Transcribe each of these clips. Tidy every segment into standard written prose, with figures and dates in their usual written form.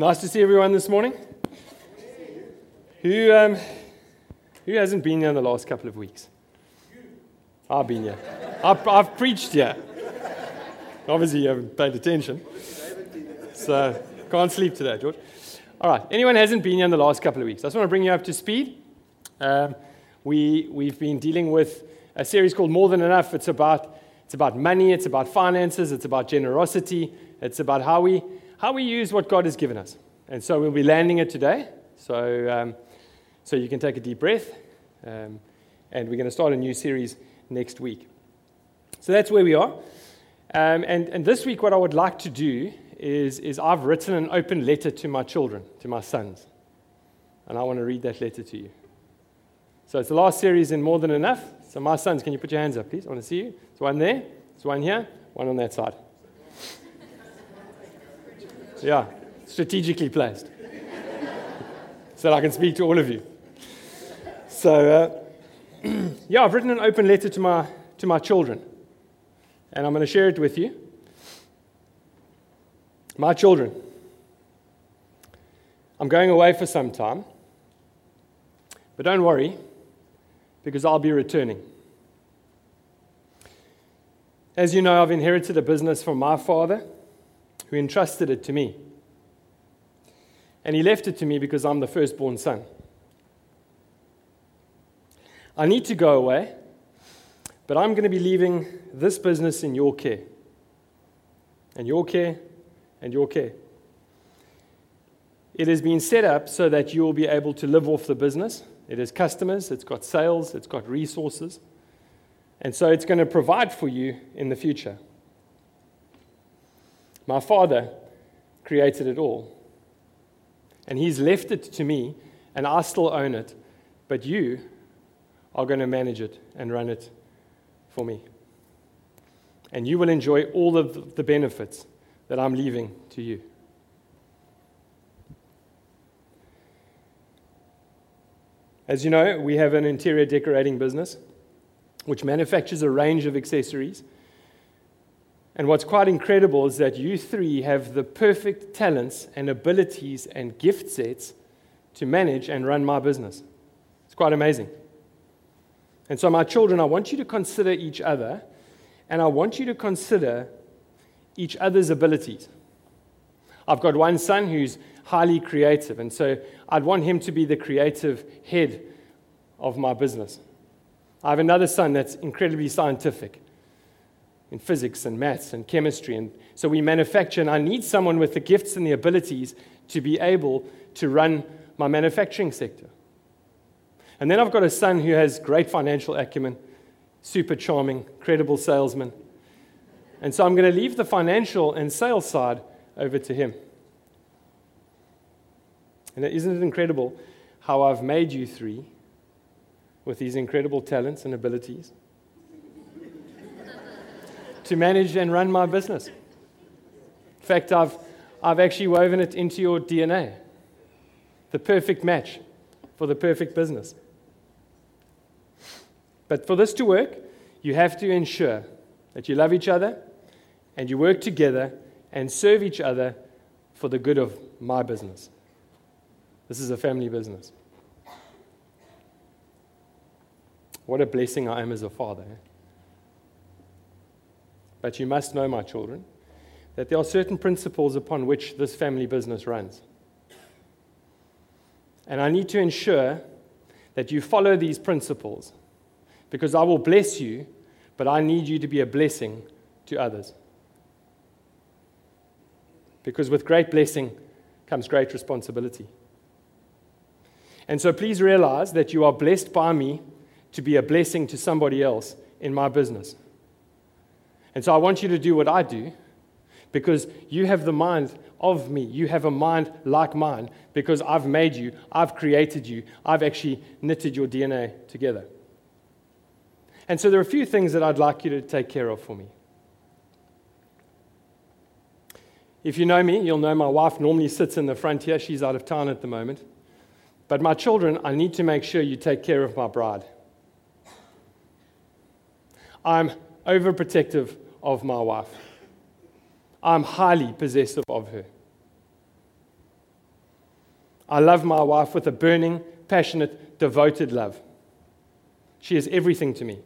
Nice to see everyone this morning. Who hasn't been here in the last couple of weeks? I've been here. I've preached here. Obviously, you haven't paid attention. So, can't sleep today, George. All right, anyone hasn't been here in the last couple of weeks? I just want to bring you up to speed. We've been dealing with a series called More Than Enough. It's about money, it's about finances, it's about generosity, it's about how we use what God has given us. And so we'll be landing it today. So you can take a deep breath. And we're going to start a new series next week. So that's where we are. And this week what I would like to do is I've written an open letter to my children, to my sons. And I want to read that letter to you. So it's the last series in More Than Enough. So my sons, can you put your hands up, please? I want to see you. There's one there. There's one here. One on that side. Yeah, strategically placed. So that I can speak to all of you. So, yeah, I've written an open letter to my children. And I'm going to share it with you. My children, I'm going away for some time. But don't worry, because I'll be returning. As you know, I've inherited a business from my father, who entrusted it to me. And he left it to me because I'm the firstborn son. I need to go away, but I'm going to be leaving this business in your care. And your care, and your care. It has been set up so that you will be able to live off the business. It has customers, it's got sales, it's got resources. And so it's going to provide for you in the future. My father created it all. And he's left it to me, and I still own it. But you are going to manage it and run it for me. And you will enjoy all of the benefits that I'm leaving to you. As you know, we have an interior decorating business, which manufactures a range of accessories. And what's quite incredible is that you three have the perfect talents and abilities and gift sets to manage and run my business. It's quite amazing. And so my children, I want you to consider each other, and I want you to consider each other's abilities. I've got one son who's highly creative, and so I'd want him to be the creative head of my business. I have another son that's incredibly scientific in physics and maths and chemistry. And so we manufacture, and I need someone with the gifts and the abilities to be able to run my manufacturing sector. And then I've got a son who has great financial acumen, super charming, credible salesman. And so I'm going to leave the financial and sales side over to him. And isn't it incredible how I've made you three with these incredible talents and abilities to manage and run my business? In fact, I've actually woven it into your DNA. The perfect match for the perfect business. But for this to work, you have to ensure that you love each other and you work together and serve each other for the good of my business. This is a family business. What a blessing I am as a father. But you must know, my children, that there are certain principles upon which this family business runs. And I need to ensure that you follow these principles, because I will bless you, but I need you to be a blessing to others. Because with great blessing comes great responsibility. And so please realize that you are blessed by me to be a blessing to somebody else in my business. And so I want you to do what I do, because you have the mind of me. You have a mind like mine, because I've made you, I've created you, I've actually knitted your DNA together. And so there are a few things that I'd like you to take care of for me. If you know me, you'll know my wife normally sits in the front here. She's out of town at the moment. But my children, I need to make sure you take care of my bride. I'm overprotective of my wife. I'm highly possessive of her. I love my wife with a burning, passionate, devoted love. She is everything to me.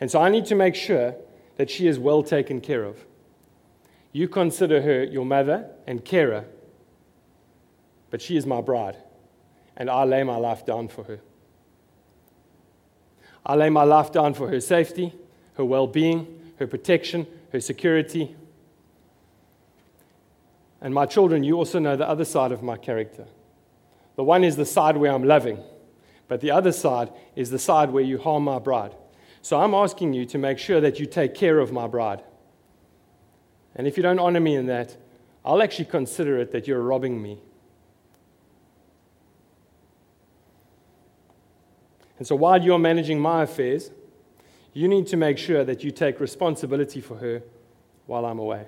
And so I need to make sure that she is well taken care of. You consider her your mother and carer, but she is my bride, and I lay my life down for her. I lay my life down for her safety, her well-being, her protection, her security. And my children, you also know the other side of my character. The one is the side where I'm loving, but the other side is the side where you harm my bride. So I'm asking you to make sure that you take care of my bride. And if you don't honor me in that, I'll actually consider it that you're robbing me. And so while you're managing my affairs, you need to make sure that you take responsibility for her while I'm away.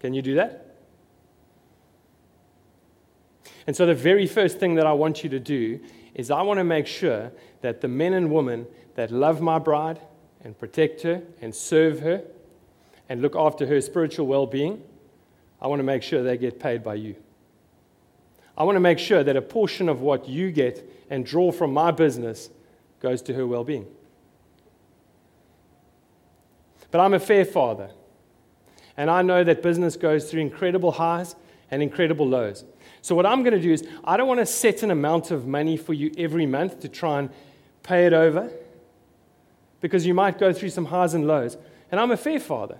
Can you do that? And so the very first thing that I want you to do is I want to make sure that the men and women that love my bride and protect her and serve her and look after her spiritual well-being, I want to make sure they get paid by you. I want to make sure that a portion of what you get and draw from my business goes to her well-being. But I'm a fair father, and I know that business goes through incredible highs and incredible lows. So what I'm going to do is I don't want to set an amount of money for you every month to try and pay it over, because you might go through some highs and lows, and I'm a fair father.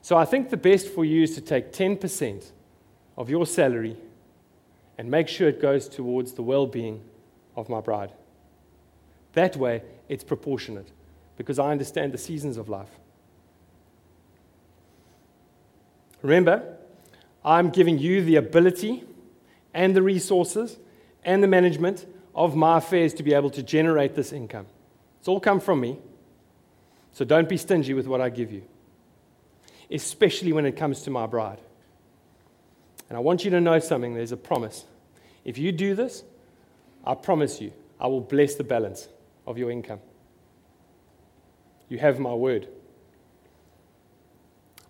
So I think the best for you is to take 10% of your salary and make sure it goes towards the well-being of my bride. That way, it's proportionate, because I understand the seasons of life. Remember, I'm giving you the ability and the resources and the management of my affairs to be able to generate this income. It's all come from me, so don't be stingy with what I give you, especially when it comes to my bride. And I want you to know something. There's a promise. If you do this, I promise you, I will bless the balance of your income. You have my word.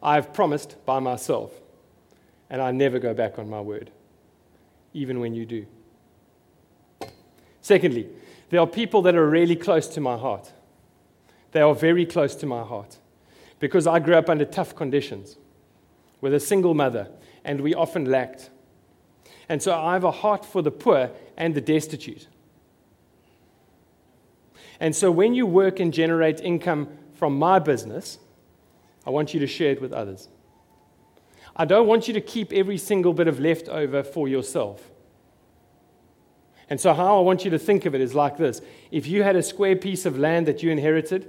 I have promised by myself, and I never go back on my word, even when you do. Secondly, there are people that are really close to my heart. They are very close to my heart because I grew up under tough conditions with a single mother, and we often lacked. And so I have a heart for the poor and the destitute. And so when you work and generate income from my business, I want you to share it with others. I don't want you to keep every single bit of leftover for yourself. And so how I want you to think of it is like this. If you had a square piece of land that you inherited,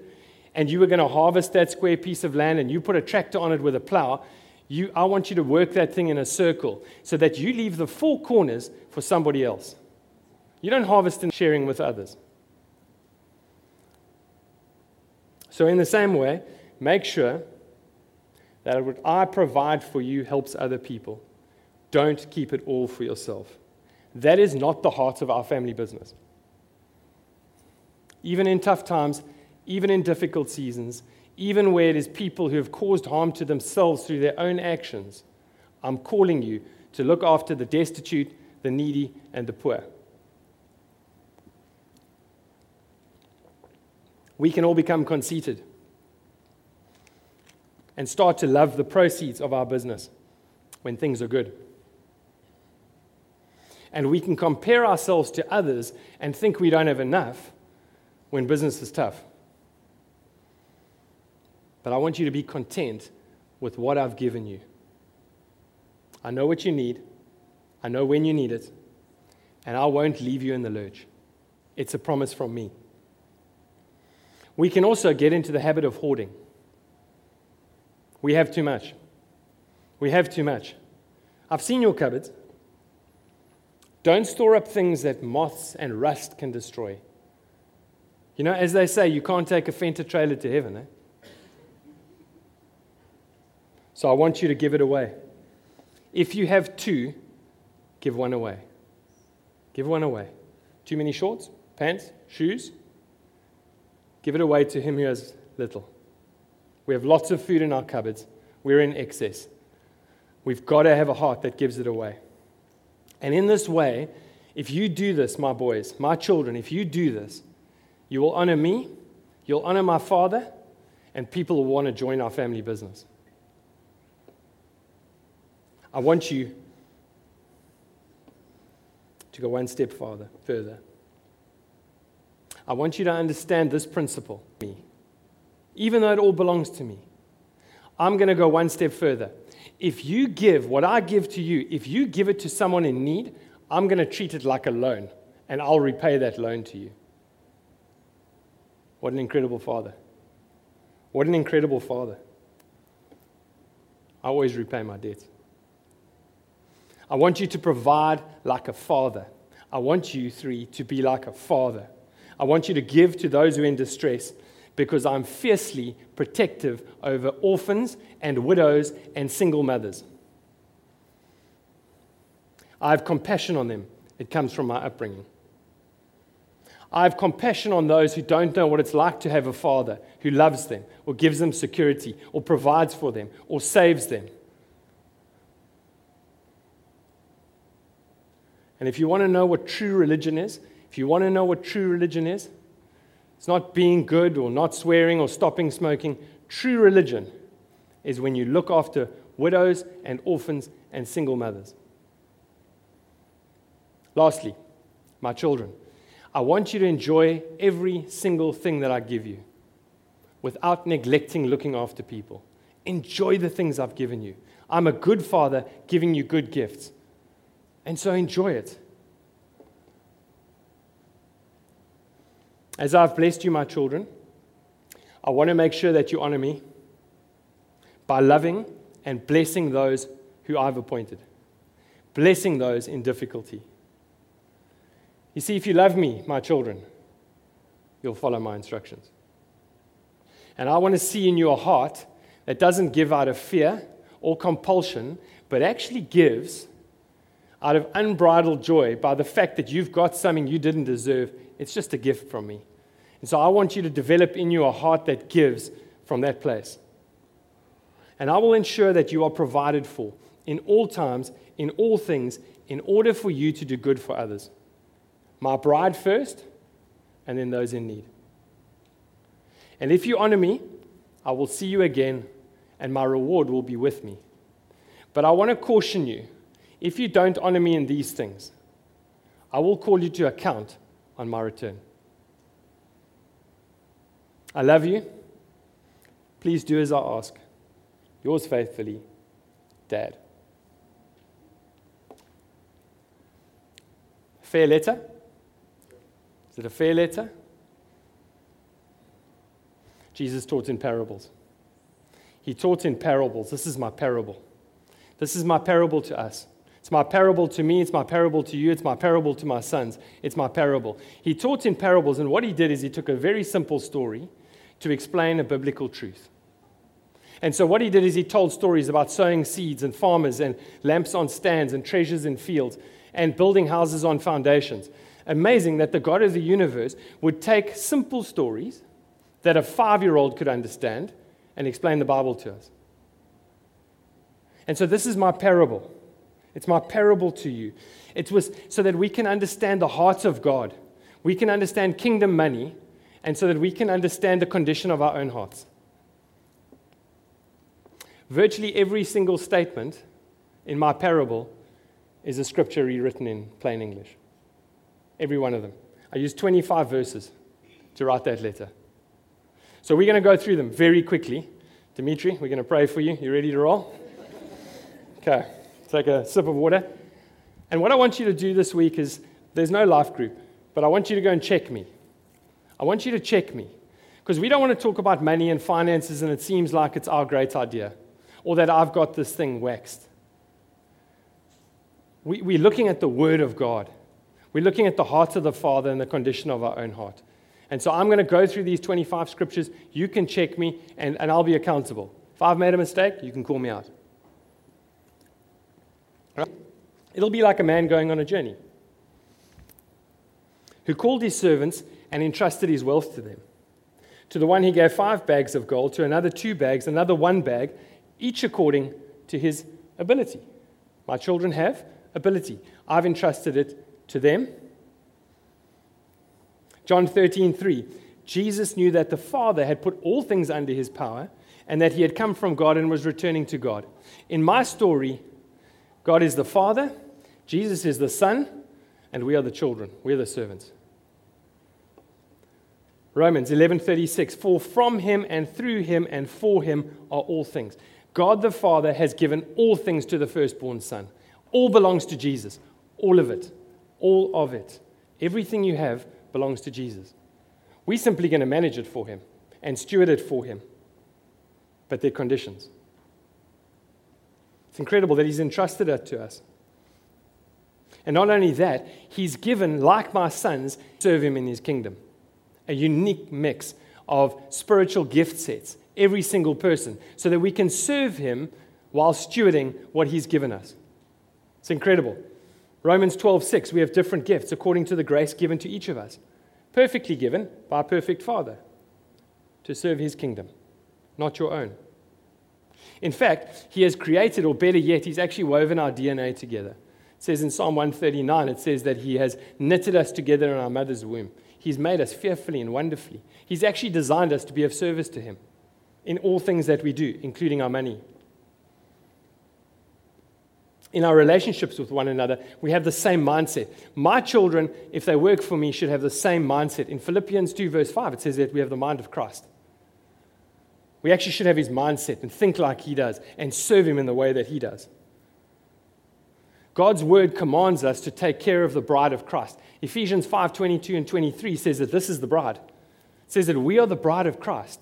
and you were going to harvest that square piece of land, and you put a tractor on it with a plow, I want you to work that thing in a circle so that you leave the four corners for somebody else. You don't harvest in sharing with others. So in the same way, make sure that what I provide for you helps other people. Don't keep it all for yourself. That is not the heart of our family business. Even in tough times, even in difficult seasons, even where it is people who have caused harm to themselves through their own actions, I'm calling you to look after the destitute, the needy, and the poor. We can all become conceited and start to love the proceeds of our business when things are good. And we can compare ourselves to others and think we don't have enough when business is tough. But I want you to be content with what I've given you. I know what you need. I know when you need it. And I won't leave you in the lurch. It's a promise from me. We can also get into the habit of hoarding. We have too much. We have too much. I've seen your cupboards. Don't store up things that moths and rust can destroy. You know, as they say, you can't take a Fender trailer to heaven, eh? So I want you to give it away. If you have two, give one away. Give one away. Too many shorts, pants, shoes? Give it away to him who has little. We have lots of food in our cupboards. We're in excess. We've got to have a heart that gives it away. And in this way, if you do this, my boys, my children, if you do this, you will honor me, you'll honor my Father, and people will want to join our family business. I want you to go one step further. I want you to understand this principle. Even though it all belongs to me, I'm going to go one step further. If you give what I give to you, if you give it to someone in need, I'm going to treat it like a loan, and I'll repay that loan to you. What an incredible Father. What an incredible Father. I always repay my debts. I want you to provide like a father. I want you three to be like a father. I want you to give to those who are in distress, because I'm fiercely protective over orphans and widows and single mothers. I have compassion on them. It comes from my upbringing. I have compassion on those who don't know what it's like to have a father who loves them or gives them security or provides for them or saves them. And if you want to know what true religion is, it's not being good or not swearing or stopping smoking. True religion is when you look after widows and orphans and single mothers. Lastly, my children, I want you to enjoy every single thing that I give you without neglecting looking after people. Enjoy the things I've given you. I'm a good father giving you good gifts, and so enjoy it. As I've blessed you, my children, I want to make sure that you honor me by loving and blessing those who I've appointed, blessing those in difficulty. You see, if you love me, my children, you'll follow my instructions. And I want to see in your heart that doesn't give out of fear or compulsion, but actually gives out of unbridled joy by the fact that you've got something you didn't deserve. It's just a gift from me. And so I want you to develop in you a heart that gives from that place. And I will ensure that you are provided for in all times, in all things, in order for you to do good for others. My bride first, and then those in need. And if you honor me, I will see you again, and my reward will be with me. But I want to caution you, if you don't honor me in these things, I will call you to account on my return. I love you. Please do as I ask. Yours faithfully, Dad. Fair letter? Is it a fair letter? Jesus taught in parables. He taught in parables. This is my parable. This is my parable to us. It's my parable to me, it's my parable to you, it's my parable to my sons, it's my parable. He taught in parables, and what he did is he took a very simple story to explain a biblical truth. And so what he did is he told stories about sowing seeds and farmers and lamps on stands and treasures in fields and building houses on foundations. Amazing that the God of the universe would take simple stories that a 5-year-old could understand and explain the Bible to us. And so this is my parable. It's my parable to you. It was so that we can understand the hearts of God. We can understand kingdom money, and so that we can understand the condition of our own hearts. Virtually every single statement in my parable is a scripture rewritten in plain English. Every one of them. I used 25 verses to write that letter. So we're going to go through them very quickly. Dimitri, we're going to pray for you. You ready to roll? Okay. Take a sip of water. And what I want you to do this week is, there's no life group, but I want you to go and check me. I want you to check me, because we don't want to talk about money and finances and it seems like it's our great idea or that I've got this thing waxed. We're looking at the Word of God. We're looking at the heart of the Father and the condition of our own heart. And so I'm going to go through these 25 scriptures. You can check me, and I'll be accountable. If I've made a mistake, you can call me out. It'll be like a man going on a journey who called his servants and entrusted his wealth to them. To the one he gave 5 bags of gold, to another 2 bags, another 1 bag, each according to his ability. My children have ability. I've entrusted it to them. John 13:3, Jesus knew that the Father had put all things under his power and that he had come from God and was returning to God. In my story, God is the Father, Jesus is the Son, and we are the children. We are the servants. Romans 11:36, for from him and through him and for him are all things. God the Father has given all things to the firstborn Son. All belongs to Jesus. All of it. All of it. Everything you have belongs to Jesus. We're simply going to manage it for him and steward it for him. But there are conditions. It's incredible that he's entrusted it to us. And not only that, he's given, like my sons, serve him in his kingdom. A unique mix of spiritual gift sets, every single person, so that we can serve him while stewarding what he's given us. It's incredible. Romans 12:6, we have different gifts according to the grace given to each of us, perfectly given by a perfect Father to serve his kingdom, not your own. In fact, he has created, or better yet, he's actually woven our DNA together. It says in Psalm 139, it says that he has knitted us together in our mother's womb. He's made us fearfully and wonderfully. He's actually designed us to be of service to him in all things that we do, including our money. In our relationships with one another, we have the same mindset. My children, if they work for me, should have the same mindset. In Philippians 2, verse 5, it says that we have the mind of Christ. We actually should have his mindset and think like he does and serve him in the way that he does. God's word commands us to take care of the bride of Christ. Ephesians 5:22 and 23 says that this is the bride. It says that we are the bride of Christ.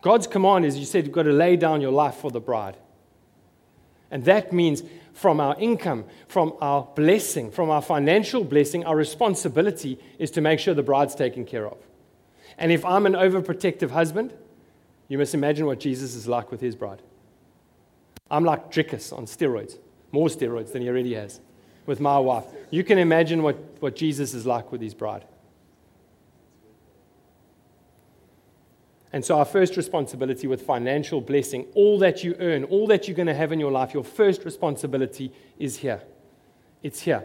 God's command is, you said, you've got to lay down your life for the bride. And that means from our income, from our blessing, from our financial blessing, our responsibility is to make sure the bride's taken care of. And if I'm an overprotective husband, you must imagine what Jesus is like with his bride. I'm like Dricus on steroids. More steroids than he already has with my wife. You can imagine what Jesus is like with his bride. And so our first responsibility with financial blessing, all that you earn, all that you're going to have in your life, your first responsibility is here. It's here.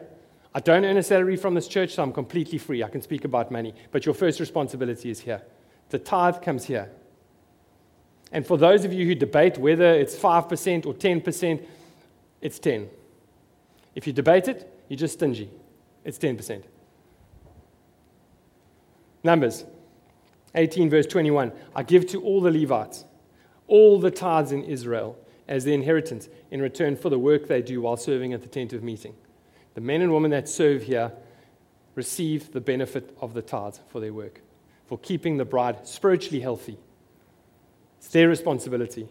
I don't earn a salary from this church, so I'm completely free. I can speak about money. But your first responsibility is here. The tithe comes here. And for those of you who debate whether it's 5% or 10%, it's 10. If you debate it, you're just stingy. It's 10%. Numbers 18 verse 21. I give to all the Levites, all the tithes in Israel as their inheritance in return for the work they do while serving at the tent of meeting. The men and women that serve here receive the benefit of the tithes for their work, for keeping the bride spiritually healthy. It's their responsibility.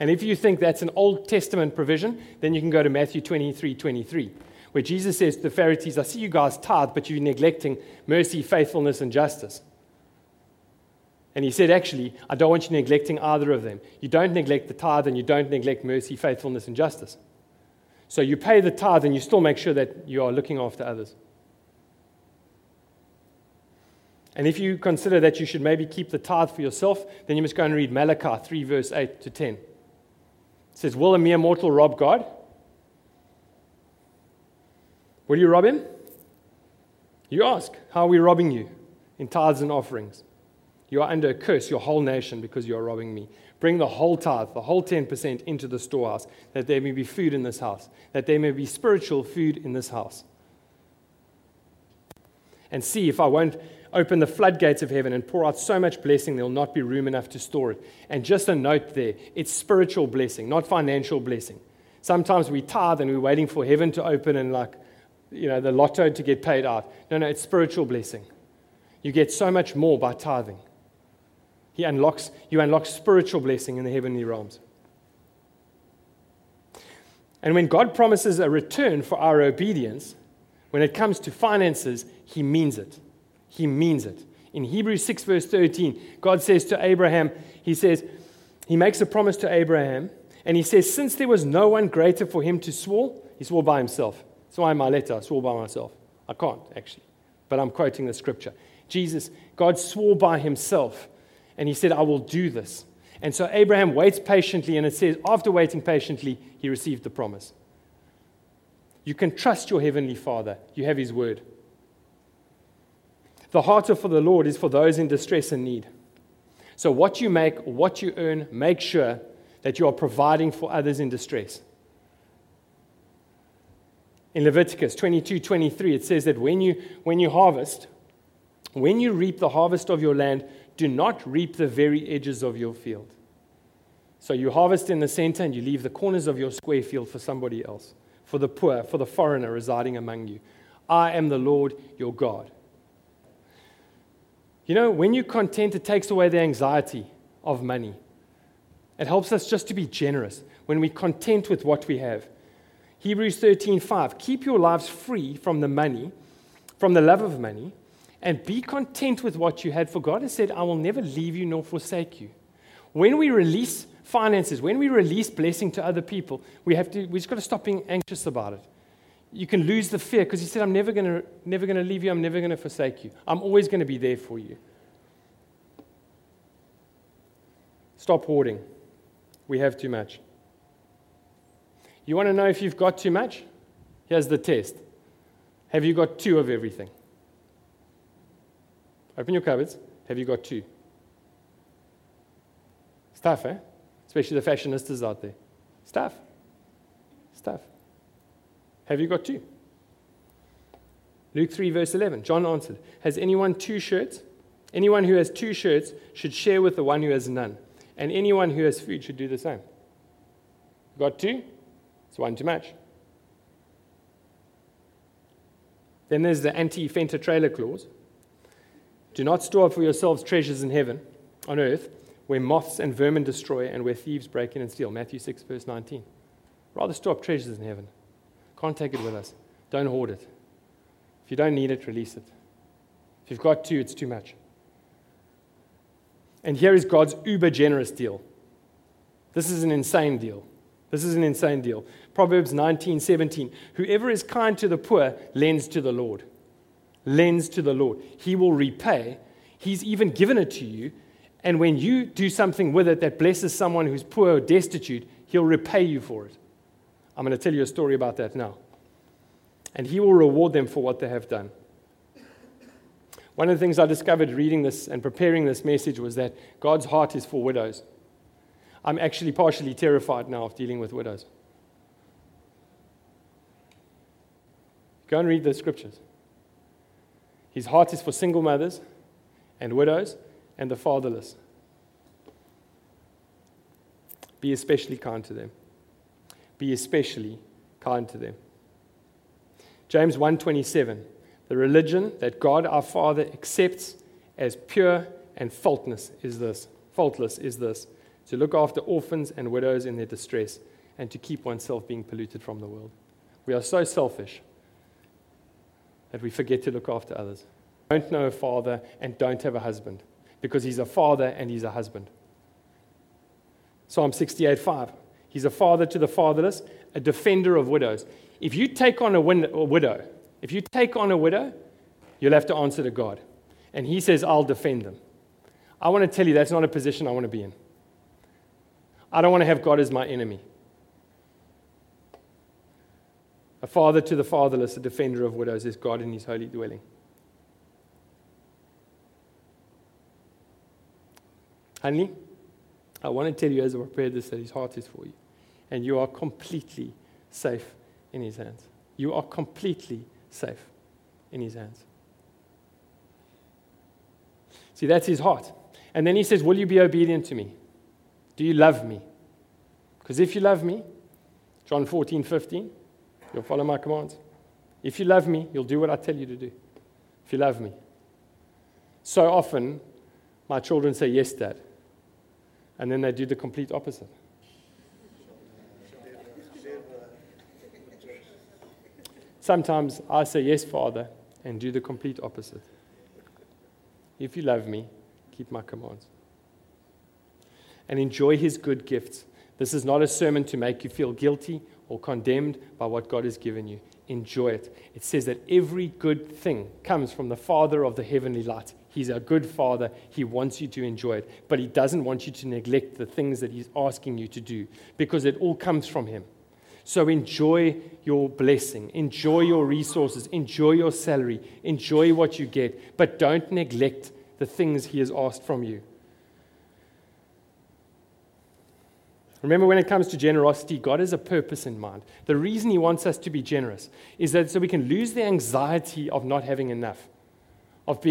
And if you think that's an Old Testament provision, then you can go to Matthew 23:23, where Jesus says to the Pharisees, I see you guys tithe, but you're neglecting mercy, faithfulness, and justice. And he said, actually, I don't want you neglecting either of them. You don't neglect the tithe, and you don't neglect mercy, faithfulness, and justice. So you pay the tithe, and you still make sure that you are looking after others. And if you consider that you should maybe keep the tithe for yourself, then you must go and read Malachi 3, verse 8 to 10. It says, will a mere mortal rob God? Will you rob him? You ask, how are we robbing you? In tithes and offerings. You are under a curse, your whole nation, because you are robbing me. Bring the whole tithe, the whole 10% into the storehouse, that there may be food in this house, that there may be spiritual food in this house. And see if I won't open the floodgates of heaven and pour out so much blessing, there will not be room enough to store it. And just a note there, it's spiritual blessing, not financial blessing. Sometimes we tithe and we're waiting for heaven to open and the lotto to get paid out. No, it's spiritual blessing. You get so much more by tithing. You unlock spiritual blessing in the heavenly realms. And when God promises a return for our obedience, when it comes to finances, he means it. He means it. In Hebrews 6 verse 13, God says to Abraham, he makes a promise to Abraham, and he says, since there was no one greater for him to swear, he swore by himself. That's why in my letter I swore by myself. I can't actually, but I'm quoting the scripture. God swore by himself, and he said, I will do this. And so Abraham waits patiently, and it says, after waiting patiently, he received the promise. You can trust your heavenly Father. You have his word. The heart of the Lord is for those in distress and need. So what you make, what you earn, make sure that you are providing for others in distress. In Leviticus 22:23, it says that when you harvest, when you reap the harvest of your land, do not reap the very edges of your field. So you harvest in the center and you leave the corners of your square field for somebody else, for the poor, for the foreigner residing among you. I am the Lord your God. You know, when you're content, it takes away the anxiety of money. It helps us just to be generous when we're content with what we have. Hebrews 13:5, keep your lives free from the money, from the love of money, and be content with what you had, for God has said, I will never leave you nor forsake you. When we release finances, when we release blessing to other people, we just got to stop being anxious about it. You can lose the fear because he said, I'm never going to leave you, I'm never going to forsake you. I'm always going to be there for you. Stop hoarding. We have too much. You want to know if you've got too much? Here's the test. Have you got two of everything? Open your cupboards. Have you got two? It's tough, eh? Especially the fashionistas out there. It's tough. It's tough. Have you got two? Luke 3, verse 11. John answered, has anyone two shirts? Anyone who has two shirts should share with the one who has none. And anyone who has food should do the same. Got two? It's one too much. Then there's the anti-fenter trailer clause. Do not store up for yourselves treasures in heaven, on earth, where moths and vermin destroy and where thieves break in and steal. Matthew 6, verse 19. Rather store up treasures in heaven. Can't take it with us. Don't hoard it. If you don't need it, release it. If you've got two, it's too much. And here is God's uber generous deal. This is an insane deal. Proverbs 19:17. Whoever is kind to the poor lends to the Lord. He will repay. He's even given it to you. And when you do something with it that blesses someone who's poor or destitute, he'll repay you for it. I'm going to tell you a story about that now. And he will reward them for what they have done. One of the things I discovered reading this and preparing this message was that God's heart is for widows. I'm actually partially terrified now of dealing with widows. Go and read the scriptures. His heart is for single mothers and widows and the fatherless. Be especially kind to them. James 1:27, the religion that God our Father accepts as pure and faultless is this, to look after orphans and widows in their distress and to keep oneself being polluted from the world. We are so selfish that we forget to look after others. Don't know a father and don't have a husband because he's a father and he's a husband. Psalm 68:5. He's a father to the fatherless, a defender of widows. If you take on a widow, you'll have to answer to God. And he says, I'll defend them. I want to tell you that's not a position I want to be in. I don't want to have God as my enemy. A father to the fatherless, a defender of widows is God in his holy dwelling. Honey, I want to tell you as I prepared this that his heart is for you. And you are completely safe in his hands. See, that's his heart. And then he says, will you be obedient to me? Do you love me? Because if you love me, John 14:15, you'll follow my commands. If you love me, you'll do what I tell you to do. If you love me. So often, my children say, yes, Dad. And then they do the complete opposite. Sometimes I say, yes, Father, and do the complete opposite. If you love me, keep my commands. And enjoy his good gifts. This is not a sermon to make you feel guilty or condemned by what God has given you. Enjoy it. It says that every good thing comes from the Father of the heavenly light. He's a good father. He wants you to enjoy it, but he doesn't want you to neglect the things that he's asking you to do, because it all comes from him. So enjoy your blessing, enjoy your resources, enjoy your salary, enjoy what you get, but don't neglect the things he has asked from you. Remember, when it comes to generosity, God has a purpose in mind. The reason he wants us to be generous is that so we can lose the anxiety of not having enough, of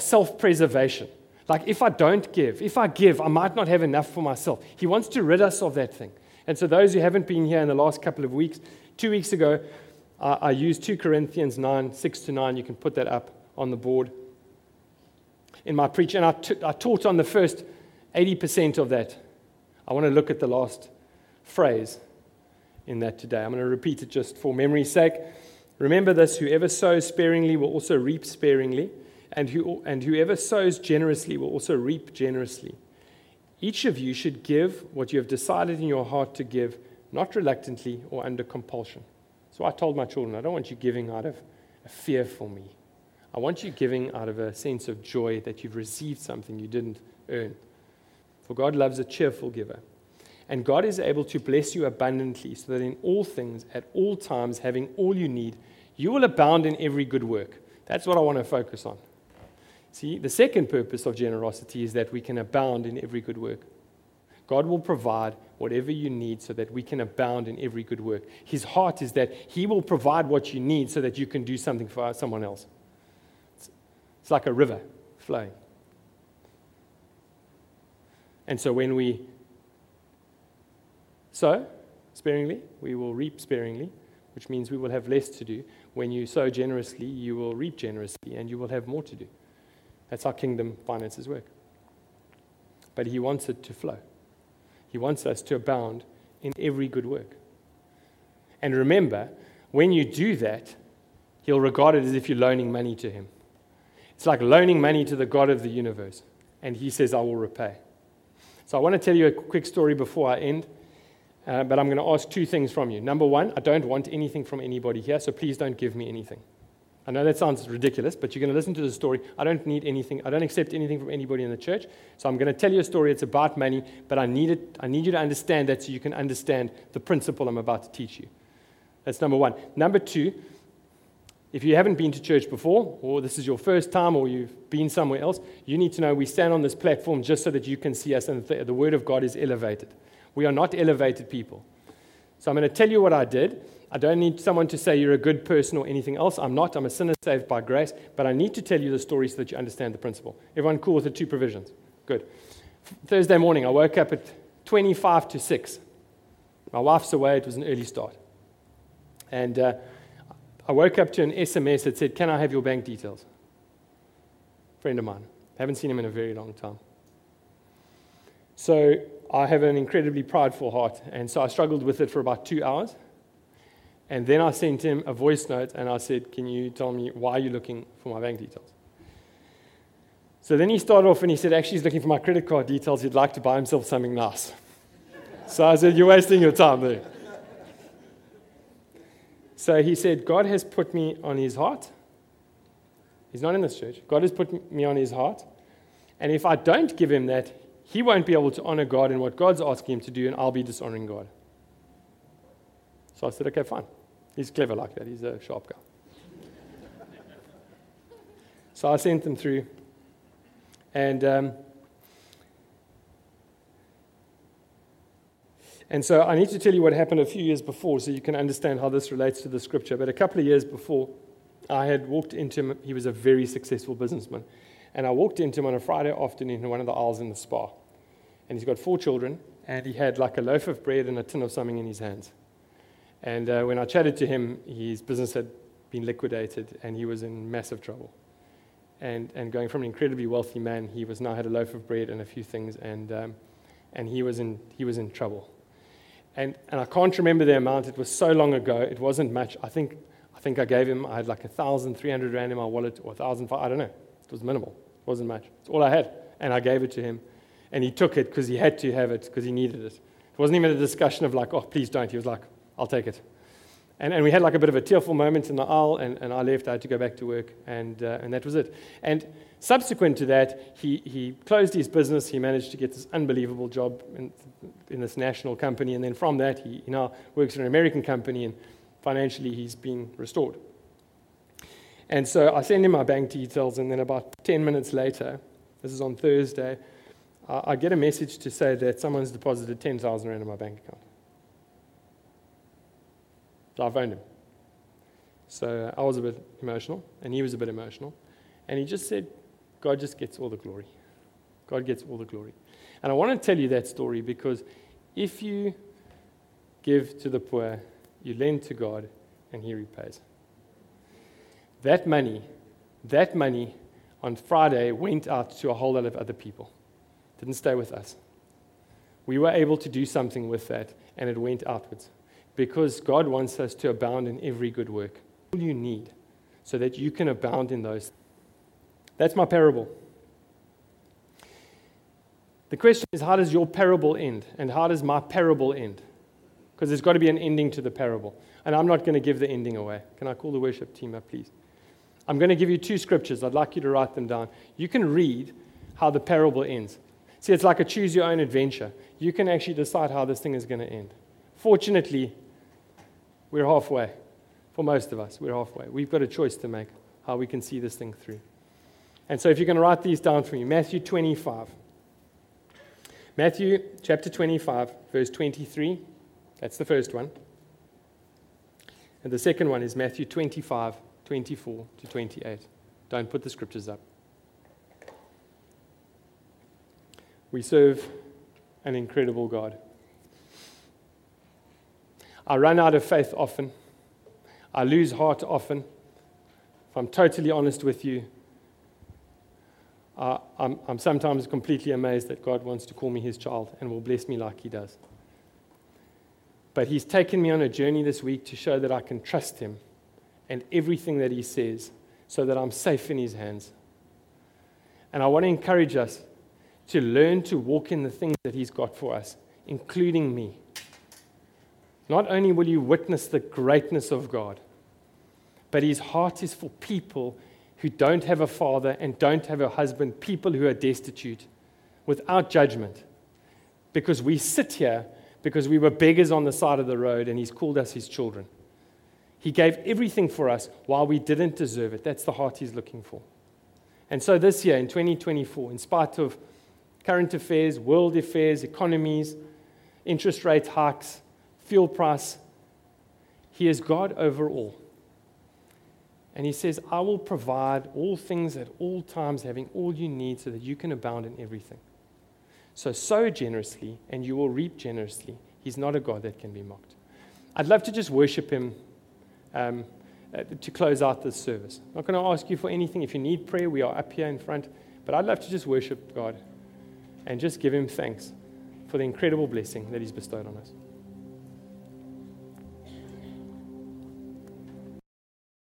self-preservation. Like, if I don't give, if I give, I might not have enough for myself. He wants to rid us of that thing. And so those who haven't been here in the last couple of weeks, 2 weeks ago, I used 2 Corinthians 9, 6-9. You can put that up on the board in my preach. And I taught on the first 80% of that. I want to look at the last phrase in that today. I'm going to repeat it just for memory's sake. Remember this: whoever sows sparingly will also reap sparingly, and whoever sows generously will also reap generously. Each of you should give what you have decided in your heart to give, not reluctantly or under compulsion. So I told my children, I don't want you giving out of a fear for me. I want you giving out of a sense of joy that you've received something you didn't earn. For God loves a cheerful giver. And God is able to bless you abundantly, so that in all things, at all times, having all you need, you will abound in every good work. That's what I want to focus on. See, the second purpose of generosity is that we can abound in every good work. God will provide whatever you need so that we can abound in every good work. His heart is that he will provide what you need so that you can do something for someone else. It's like a river flowing. And so when we sow sparingly, we will reap sparingly, which means we will have less to do. When you sow generously, you will reap generously, and you will have more to do. That's how kingdom finances work. But he wants it to flow. He wants us to abound in every good work. And remember, when you do that, he'll regard it as if you're loaning money to him. It's like loaning money to the God of the universe, and he says, I will repay. So I want to tell you a quick story before I end, but I'm going to ask two things from you. Number one, I don't want anything from anybody here, so please don't give me anything. I know that sounds ridiculous, but you're going to listen to the story. I don't need anything. I don't accept anything from anybody in the church. So I'm going to tell you a story. It's about money, but I need you to understand that so you can understand the principle I'm about to teach you. That's number one. Number two, if you haven't been to church before, or this is your first time, or you've been somewhere else, you need to know we stand on this platform just so that you can see us and the Word of God is elevated. We are not elevated people. So I'm going to tell you what I did. I don't need someone to say you're a good person or anything else. I'm not. I'm a sinner saved by grace. But I need to tell you the story so that you understand the principle. Everyone cool with the two provisions? Good. Thursday morning, I woke up at 25 to 6. My wife's away. It was an early start. And I woke up to an SMS that said, can I have your bank details? Friend of mine. Haven't seen him in a very long time. So I have an incredibly prideful heart, and so I struggled with it for about 2 hours. And then I sent him a voice note, and I said, can you tell me why you're looking for my bank details? So then he started off, and he said, actually, he's looking for my credit card details. He'd like to buy himself something nice. So I said, you're wasting your time there. So he said, God has put me on his heart. He's not in this church. God has put me on his heart. And if I don't give him that, he won't be able to honor God in what God's asking him to do, and I'll be dishonoring God. So I said, okay, fine. He's clever like that. He's a sharp guy. So I sent them through. And so I need to tell you what happened a few years before so you can understand how this relates to the scripture. But a couple of years before, I had walked into him. He was a very successful businessman. And I walked into him on a Friday afternoon in one of the aisles in the spa. And he's got 4 children, and he had like a loaf of bread and a tin of something in his hands. And when I chatted to him, his business had been liquidated, and he was in massive trouble. And going from an incredibly wealthy man, he was now had a loaf of bread and a few things, and he was in trouble. And I can't remember the amount. It was so long ago. It wasn't much. I think I gave him, I had like 1,300 rand in my wallet, or 1,500, I don't know. It was minimal. It wasn't much. It's all I had. And I gave it to him. And he took it because he had to have it, because he needed it. It wasn't even a discussion of like, oh, please don't. He was like, I'll take it. And we had like a bit of a tearful moment in the aisle, and I left. I had to go back to work, and that was it. And subsequent to that, he closed his business. He managed to get this unbelievable job in this national company, and then from that, he now works in an American company, and financially, he's been restored. And so I send him my bank details, and then about 10 minutes later, this is on Thursday, I get a message to say that someone's deposited 10,000 rand in my bank account. So I phoned him. So I was a bit emotional, and he was a bit emotional. And he just said, God just gets all the glory. God gets all the glory. And I want to tell you that story because if you give to the poor, you lend to God, and He repays. That money on Friday went out to a whole lot of other people. It didn't stay with us. We were able to do something with that, and it went outwards. Because God wants us to abound in every good work. All you need so that you can abound in those. That's my parable. The question is, how does your parable end? And how does my parable end? Because there's got to be an ending to the parable. And I'm not going to give the ending away. Can I call the worship team up, please? I'm going to give you two scriptures. I'd like you to write them down. You can read how the parable ends. See, it's like a choose your own adventure. You can actually decide how this thing is going to end. Fortunately, we're halfway. For most of us, we're halfway. We've got a choice to make how we can see this thing through. And so if you're going to write these down for me, Matthew 25. Matthew chapter 25, verse 23. That's the first one. And the second one is Matthew 25, 24 to 28. Don't put the scriptures up. We serve an incredible God. I run out of faith often. I lose heart often. If I'm totally honest with you, I'm sometimes completely amazed that God wants to call me His child and will bless me like He does. But He's taken me on a journey this week to show that I can trust Him and everything that He says so that I'm safe in His hands. And I want to encourage us to learn to walk in the things that He's got for us, including me. Not only will you witness the greatness of God, but His heart is for people who don't have a father and don't have a husband, people who are destitute, without judgment. Because we sit here, because we were beggars on the side of the road, and He's called us His children. He gave everything for us while we didn't deserve it. That's the heart He's looking for. And so this year, in 2024, in spite of current affairs, world affairs, economies, interest rate hikes, fuel price, He is God over all. And He says, I will provide all things at all times, having all you need so that you can abound in everything. So sow generously and you will reap generously. He's not a God that can be mocked. I'd love to just worship Him to close out this service. I'm not going to ask you for anything. If you need prayer, we are up here in front. But I'd love to just worship God and just give Him thanks for the incredible blessing that He's bestowed on us.